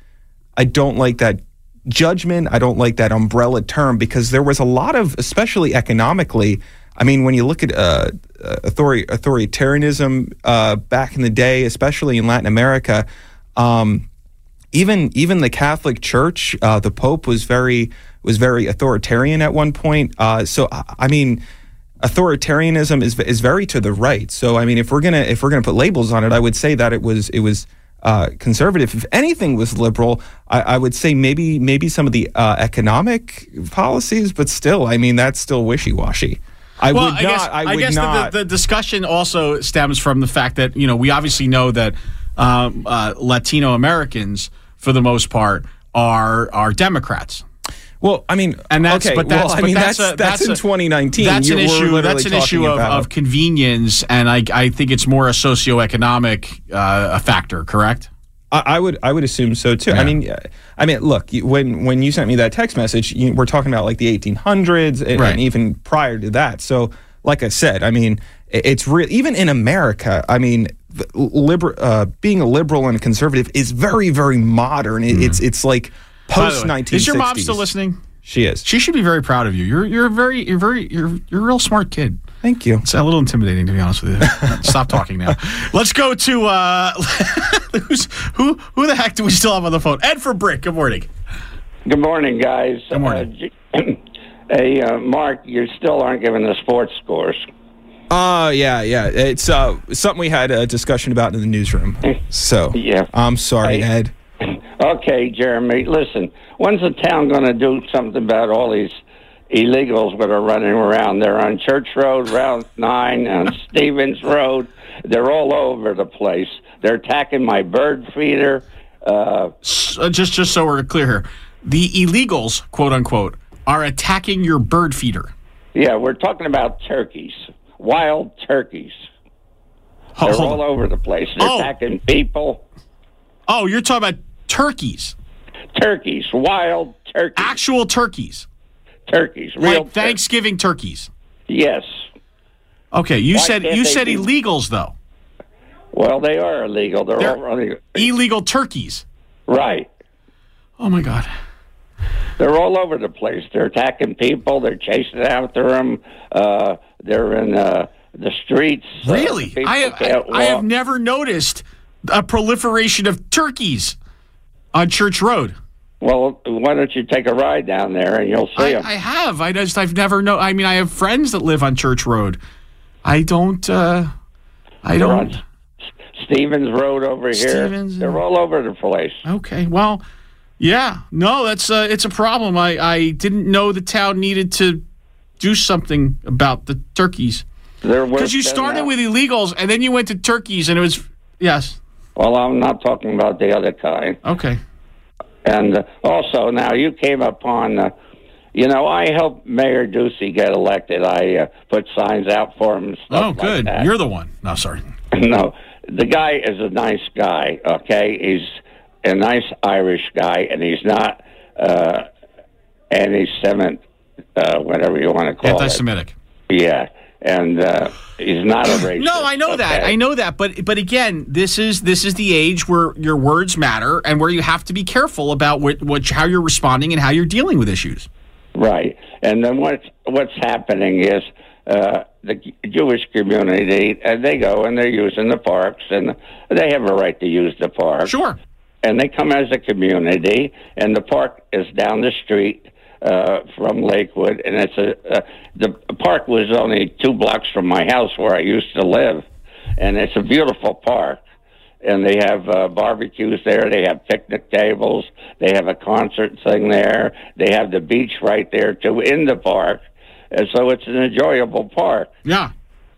I don't like that. Judgment, I don't like that umbrella term because there was a lot of, especially economically, I mean, when you look at uh, authori- authoritarianism uh, back in the day, especially in Latin America, um, even even the Catholic Church, uh, the Pope was very was very authoritarian at one point. Uh, so, I mean, authoritarianism is is very to the right. So, I mean, if we're gonna if we're gonna put labels on it, I would say that it was it was. Uh, conservative. If anything was liberal, I, I would say maybe maybe some of the uh, economic policies, but still, I mean, that's still wishy-washy. I well, would I not. Guess, I, would I guess not. The, the discussion also stems from the fact that, you know, we obviously know that um, uh, Latino Americans, for the most part, are are Democrats. Well, I mean, and that's okay, but that's well, I mean, that's that's, a, that's, that's a, in twenty nineteen. That's an issue. That's an issue of, of convenience, and I I think it's more a socioeconomic uh, factor. Correct. I would I would assume so too. Yeah. I mean, I mean, look, when when you sent me that text message, you, we're talking about like the eighteen hundreds and, right. and even prior to that. So, like I said, I mean, it's real. Even in America, I mean, liber- uh, being a liberal and a conservative is very very modern. It, mm. It's it's like post nineteen sixties. Is your mom still listening? She is. She should be very proud of you. You're you're a very you're very you're you're a real smart kid. Thank you. It's a little intimidating, to be honest with you. Stop talking now. Let's go to uh, who's, who. Who the heck do we still have on the phone? Ed for Brick. Good morning. Good morning, guys. Good morning. Uh, hey, uh, Mark, you still aren't giving the sports scores. Oh uh, yeah, yeah. It's uh, something we had a discussion about in the newsroom. So yeah, I'm sorry, hey. Ed. Okay, Jeremy. Listen, when's the town going to do something about all these illegals that are running around? They're on Church Road, Route nine, on Stevens Road. They're all over the place. They're attacking my bird feeder. Uh, so, just, just so we're clear here, the illegals, quote unquote, are attacking your bird feeder. Yeah, we're talking about turkeys, wild turkeys. They're oh, all over the place. They're oh. attacking people. Oh, you're talking about turkeys. Turkeys, wild turkeys. Actual turkeys. Turkeys, real like Thanksgiving tur- turkeys. Yes. Okay, you Why said you said be- illegals though. Well, they are illegal. They're, They're all running illegal turkeys. Right. Oh my God. They're all over the place. They're attacking people. They're chasing after them. Uh, they're in uh, the streets. Really? Uh, I have I, I have never noticed a proliferation of turkeys on Church Road. Well, why don't you take a ride down there and you'll see them? I, I have. I just, I've never known. I mean, I have friends that live on Church Road. I don't, uh, I They're don't. Stevens Road over Stevens. here. They're all over the place. Okay. Well, yeah. No, that's, uh, it's a problem. I, I didn't know the town needed to do something about the turkeys. Because you started with illegals and then you went to turkeys and it was, yes. Well, I'm not talking about the other kind. Okay. And also, now you came upon, uh, you know, I helped Mayor Ducey get elected. I uh, put signs out for him. And stuff oh, good. Like that. You're the one. No, sorry. No, the guy is a nice guy, okay? He's a nice Irish guy, and he's not uh, anti-Semitic, uh, whatever you want to call Anti-Semitic. it. Anti-Semitic. Yeah. And uh, he's not a racist. No, I know okay. that. I know that. But but again, this is this is the age where your words matter and where you have to be careful about what, what how you're responding and how you're dealing with issues. Right. And then what's what's happening is uh, the Jewish community, and they go and they're using the parks, and they have a right to use the park. Sure. And they come as a community, and the park is down the street. Uh, from Lakewood, and it's a uh, the park was only two blocks from my house where I used to live, and it's a beautiful park, and they have uh, barbecues there, they have picnic tables, they have a concert thing there, they have the beach right there too in the park, and so it's an enjoyable park. Yeah,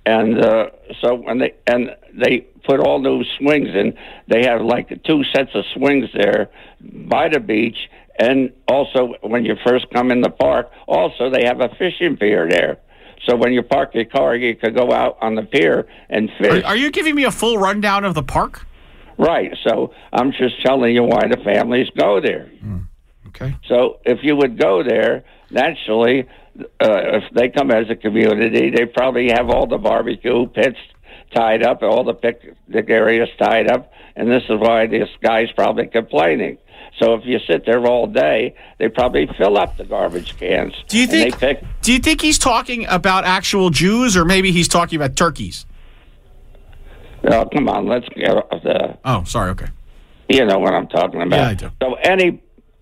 and uh, so when they and they put all those swings in, they have like two sets of swings there by the beach. And also, when you first come in the park, also they have a fishing pier there. So when you park your car, you could go out on the pier and fish. Are, are you giving me a full rundown of the park? Right. So I'm just telling you why the families go there. Mm, okay. So if you would go there, naturally, uh, if they come as a community, they probably have all the barbecue pits tied up, all the picnic areas tied up, and this is why this guy's probably complaining. So if you sit there all day, they probably fill up the garbage cans. Do you think? And they pick, do you think he's talking about actual Jews, or maybe he's talking about turkeys? Oh, come on, let's get off the. Oh, sorry. Okay. You know what I'm talking about. Yeah, I do. So any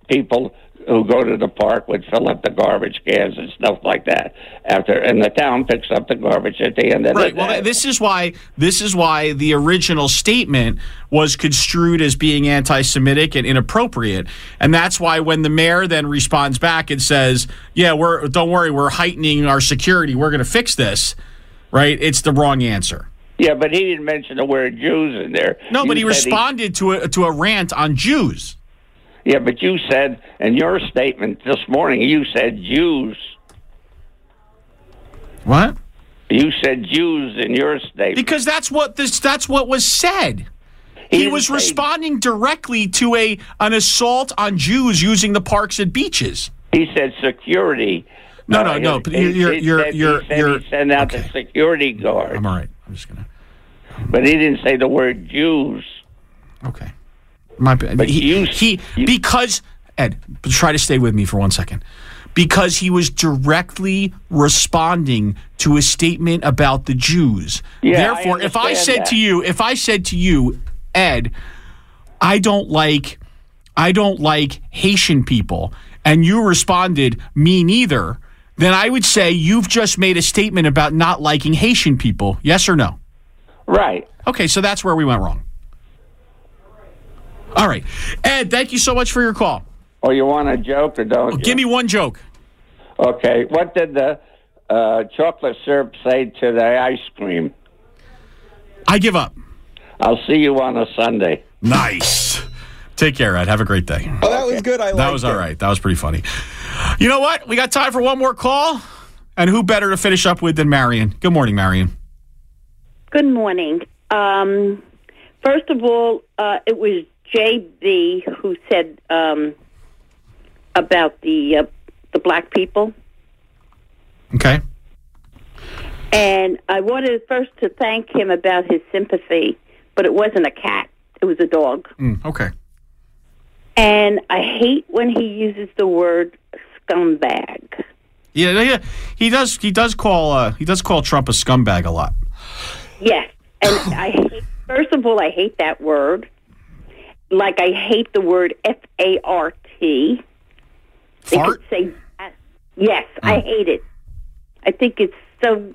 people who go to the park would fill up the garbage cans and stuff like that. After and the town picks up the garbage at the end of the day. Right. Well, this is why this is why the original statement was construed as being anti-Semitic and inappropriate, and that's why when the mayor then responds back and says, "Yeah, we're don't worry, we're heightening our security. We're going to fix this." Right? It's the wrong answer. Yeah, but he didn't mention the word Jews in there. No, you but he responded he, to a to a rant on Jews. Yeah, but you said in your statement this morning, you said Jews. What? You said Jews in your statement. Because that's what this that's what was said. He, he was responding directly to a an assault on Jews using the parks and beaches. He said security. No, no, no. But he, you're, he you're, said, you're, he said you're, he sent out okay. the security guard. I'm all right. I'm just gonna. But he didn't say the word Jews. Okay. My bad. But he, you, he you, because Ed, try to stay with me for one second, because he was directly responding to a statement about the Jews. Yeah, Therefore, I if I said that. to you, if I said to you, Ed, I don't like, I don't like Haitian people, and you responded, me neither. Then I would say you've just made a statement about not liking Haitian people. Yes or no? Right. Okay, so that's where we went wrong. All right. Ed, thank you so much for your call. Oh, you want a joke or don't you? Give me one joke. Okay. What did the uh, chocolate syrup say to the ice cream? I give up. I'll see you on a Sunday. Nice. Take care, Ed. Have a great day. Oh, that was good. I liked it. That was all right. That was pretty funny. You know what? We got time for one more call. And who better to finish up with than Marion? Good morning, Marion. Good morning. Um, first of all, uh, it was J B who said um, about the uh, the black people. Okay. And I wanted first to thank him about his sympathy, but it wasn't a cat. It was a dog. Mm, okay. And I hate when he uses the word scumbag. Yeah, yeah, he does. He does call. Uh, he does call Trump a scumbag a lot. Yes, and I hate, first of all, I hate that word. Like I hate the word F A R T. Fart. Say that. Yes, mm. I hate it. I think it's so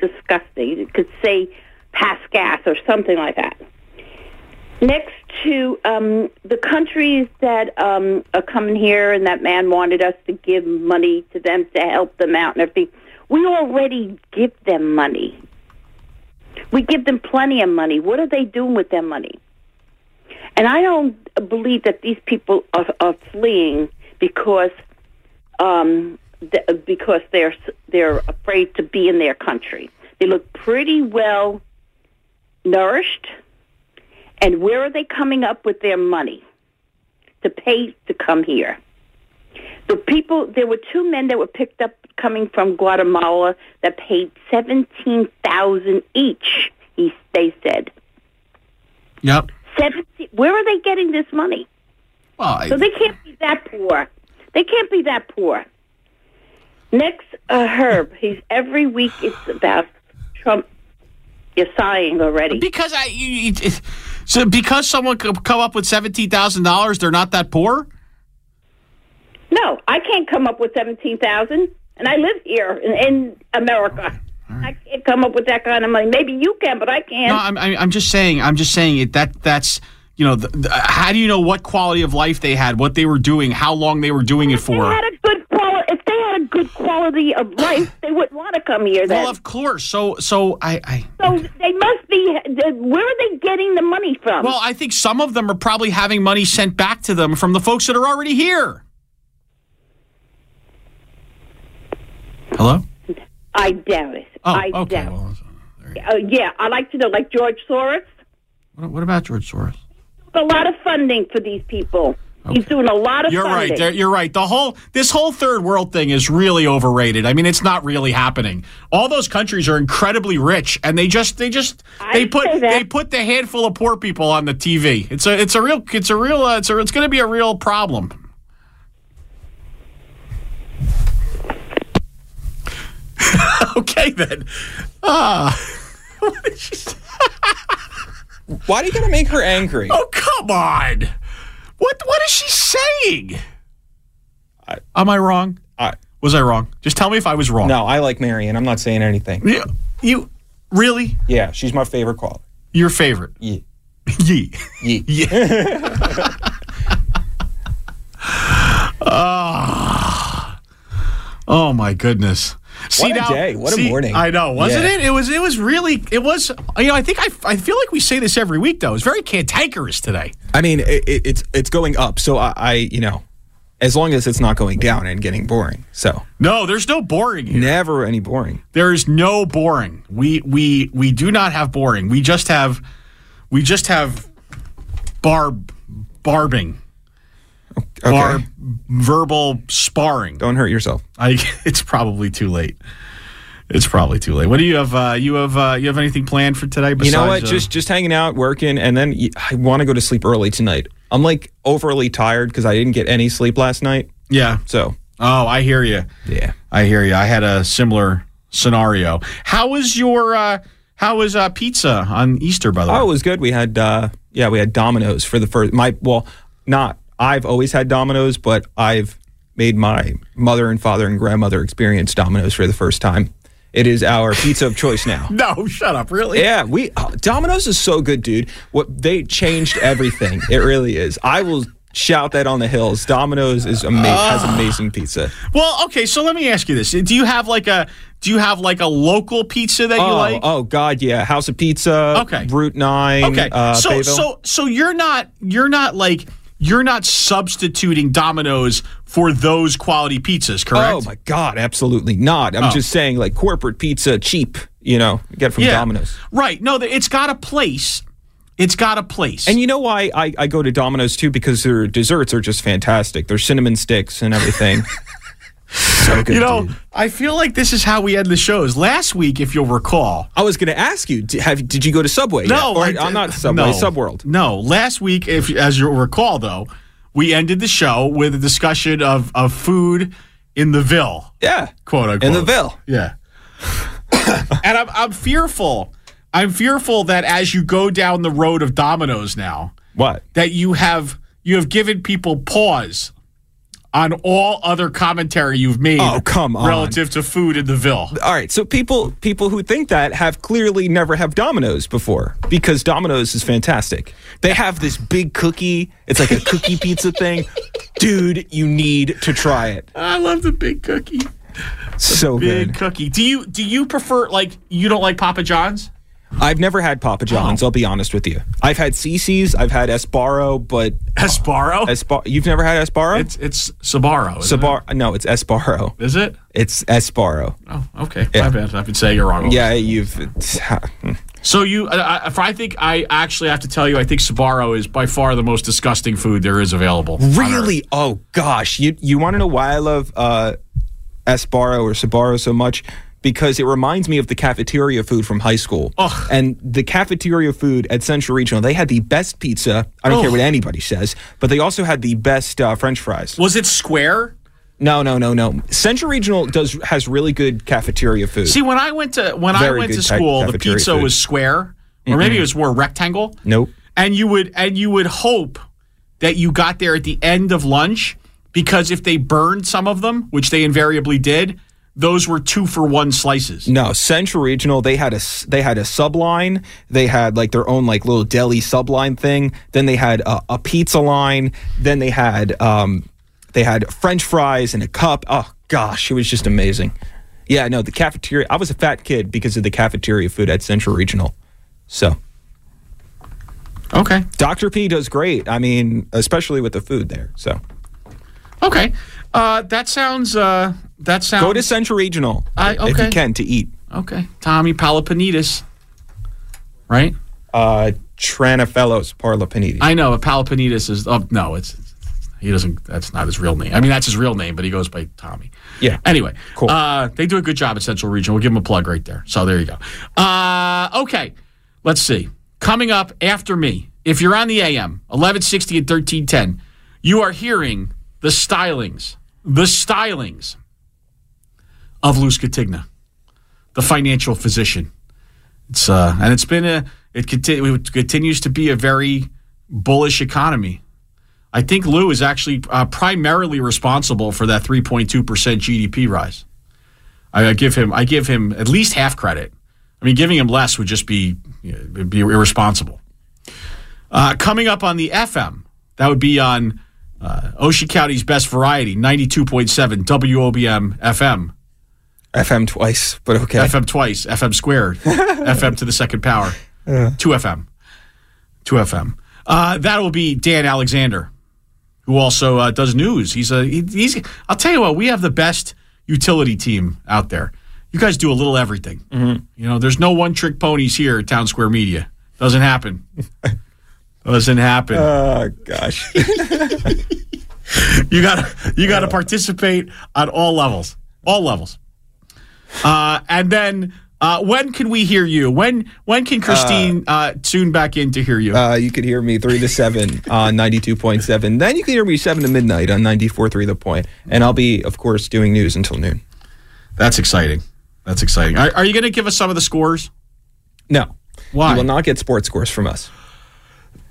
disgusting. It could say pass gas or something like that. Next to um, the countries that um, are coming here, and that man wanted us to give money to them to help them out and everything. We already give them money. We give them plenty of money. What are they doing with their money? And I don't believe that these people are, are fleeing because um, th- because they're they're afraid to be in their country. They look pretty well nourished. And where are they coming up with their money to pay to come here? The people, there were two men that were picked up coming from Guatemala that paid seventeen thousand dollars each, he, they said. Yep. seventeen Where are they getting this money? Well, I... So they can't be that poor. They can't be that poor. Next, uh, Herb. He's every week it's about Trump. You're sighing already. Because I... You, you, So because someone could come up with seventeen thousand dollars, they're not that poor? No, I can't come up with seventeen thousand dollars, and I live here in, in America. All right. All right. I can't come up with that kind of money. Maybe you can, but I can't. No, I'm, I'm just saying. I'm just saying it. That that's you know. The, the, how do you know what quality of life they had, what they were doing, how long they were doing if it for? They had a good quali- if they had a good quality of life, they wouldn't want to come here. Then. Well, of course. So so I. I so okay. They must be. Where are they getting the money from? Well, I think some of them are probably having money sent back to them from the folks that are already here. Hello? I doubt it. Oh, I okay. doubt well, it. Uh, yeah, I like to know, like George Soros. What, what about George Soros? A lot of funding for these people. Okay. He's doing a lot of you're funding. You're right. You're right. The whole This whole third world thing is really overrated. I mean, it's not really happening. All those countries are incredibly rich, and they just they just they I put they put the handful of poor people on the T V. It's a it's a real it's a real uh, it's a, it's going to be a real problem. Okay, then. Ah. Uh, Why are you going to make her angry? Oh, come on. What What is she saying? I, Am I wrong? I, was I wrong? Just tell me if I was wrong. No, I like Marion. I'm not saying anything. Yeah, you really? Yeah, she's my favorite caller. Your favorite? Yeah. Yee. Yee. Yeah. uh, oh my goodness. See, what a now, day. What see, a morning. I know, wasn't yeah. it? It was it was really it was you know, I think I I feel like we say this every week though. It's very cantankerous today. I mean, it, it, it's it's going up. So I, I you know, as long as it's not going down and getting boring. So no, there's no boring here. Never any boring. There is no boring. We we we do not have boring. We just have We just have barb, barbing, okay. barb, verbal sparring. Don't hurt yourself. I, it's probably too late. It's probably too late. What do you have? Uh, you have uh, you have anything planned for today? Besides, you know what? Uh, just just hanging out, working, and then I want to go to sleep early tonight. I'm like overly tired because I didn't get any sleep last night. Yeah. So. Oh, I hear you. Yeah, I hear you. I had a similar scenario. How was your? Uh, How was uh, pizza on Easter, by the way? Oh, it was good. We had, uh, yeah, we had Domino's for the first, my, well, not, I've always had Domino's, but I've made my mother and father and grandmother experience Domino's for the first time. It is our pizza of choice now. No, shut up, really? Yeah, we, uh, Domino's is so good, dude. What they changed everything. It really is. I will shout that on the hills. Domino's is ama- uh, has amazing pizza. Well, okay, so let me ask you this. Do you have like a, Do you have like a local pizza that oh, you like? Oh God, yeah, House of Pizza. Okay, Route Nine. Okay, uh, so Bayville. so so you're not you're not like you're not substituting Domino's for those quality pizzas, correct? Oh my God, absolutely not. I'm oh. just saying like corporate pizza, cheap. You know, get from yeah. Domino's. Right? No, it's got a place. It's got a place. And you know why I, I go to Domino's too? Because their desserts are just fantastic. Their cinnamon sticks and everything. So good, you know, dude. I feel like this is how we end the shows. Last week, if you'll recall, I was going to ask you, have, did you go to Subway? No, or, I, I'm not Subway, no, Subworld. No, last week, if as you'll recall, though, we ended the show with a discussion of, of food in the Ville. Yeah, quote unquote. In the Ville. Yeah. And I'm I'm fearful. I'm fearful that as you go down the road of Domino's now, what that you have you have given people pause on all other commentary you've made oh, come on. relative to food in the Ville. All right, so people people who think that have clearly never have Domino's before because Domino's is fantastic. They have this big cookie. It's like a cookie pizza thing. Dude, you need to try it. I love the big cookie. The so big good. cookie. Do you do you prefer, like, you don't like Papa John's? I've never had Papa John's, oh. I'll be honest with you. I've had C C's, I've had Sbarro, but... Sbarro? Sbarro? You've never had Sbarro? It's it's Sbarro, isn't Sbarro, it? No, it's Sbarro. Is it? It's Sbarro. Oh, okay. Yeah. My bad. I've been saying it wrong. Yeah, you've... So you... Uh, if I think I actually have to tell you, I think Sbarro is by far the most disgusting food there is available. Really? Oh, gosh. You you want to know why I love uh, Sbarro or Sbarro so much? Because it reminds me of the cafeteria food from high school. Ugh. And the cafeteria food at Central Regional, they had the best pizza. I don't Ugh. care what anybody says, but they also had the best uh, French fries. Was it square? No, no, no, no. Central Regional does has really good cafeteria food. See, when I went to when Very I went to school, the pizza food. was square, or mm-hmm. maybe it was more rectangle. Nope. And you would and you would hope that you got there at the end of lunch, because if they burned some of them, which they invariably did, those were two for one slices. No, Central Regional, they had a they had a subline. They had like their own like little deli subline thing. Then they had a, a pizza line. Then they had um they had French fries and a cup. Oh gosh, it was just amazing. Yeah, no, the cafeteria. I was a fat kid because of the cafeteria food at Central Regional. So okay, Doctor P does great. I mean, especially with the food there. So okay. Uh, that sounds. Uh, that sounds. Go to Central Regional I, okay. if you can to eat. Okay, Tommy Palapanitis, right? Uh, Tranafelos Palapanitis. I know, but Palapanitis is. Oh no, it's, it's he doesn't. That's not his real name. I mean, that's his real name, but he goes by Tommy. Yeah. Anyway, cool. Uh, they do a good job at Central Regional. We'll give them a plug right there. So there you go. Uh, okay, let's see. Coming up after me, if you're on the A M eleven sixty and thirteen ten, you are hearing the stylings. The stylings of Lou Scatigna, the financial physician. It's uh, and it's been a it, conti- it continues to be a very bullish economy. I think Lou is actually uh, primarily responsible for that three point two percent G D P rise. I, I give him I give him at least half credit. I mean, giving him less would just be, you know, it'd be irresponsible. Uh, coming up on the F M, that would be on uh, Ocean County's Best Variety, ninety-two point seven W O B M F M. F M twice, but okay. F M twice, F M squared, F M to the second power, yeah. two F M, two F M. Uh, that will be Dan Alexander, who also uh, does news. He's a he, he's. I'll tell you what, we have the best utility team out there. You guys do a little everything. Mm-hmm. You know, there's no one trick ponies here at Town Square Media. Doesn't happen. Doesn't happen. Oh gosh. you gotta you gotta participate on all levels. All levels. Uh, and then, uh, when can we hear you? When when can Christine uh, uh, tune back in to hear you? Uh, you can hear me three to seven on ninety-two point seven. Then you can hear me seven to midnight on ninety-four point three The Point. And I'll be, of course, doing news until noon. That's exciting. That's exciting. Are, are you going to give us some of the scores? No. Why? You will not get sports scores from us.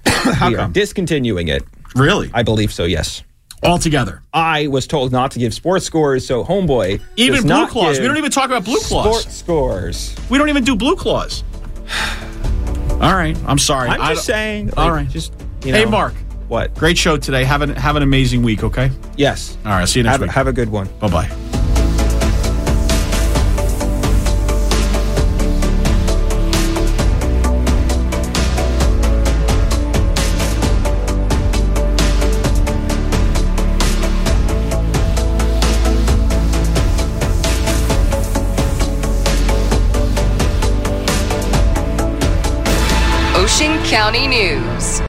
How we come? Are discontinuing it. Really? I believe so, yes. Altogether. I was told not to give sports scores, so homeboy. Even Blue Claws. We don't even talk about Blue Claws. Sports scores. We don't even do Blue Claws. All right. I'm sorry. I'm I just don't... saying. All like, right. Just, you know, hey, Mark. What? Great show today. Have an, have an amazing week, okay? Yes. All right. See you next have, week. Have a good one. Bye-bye. County News.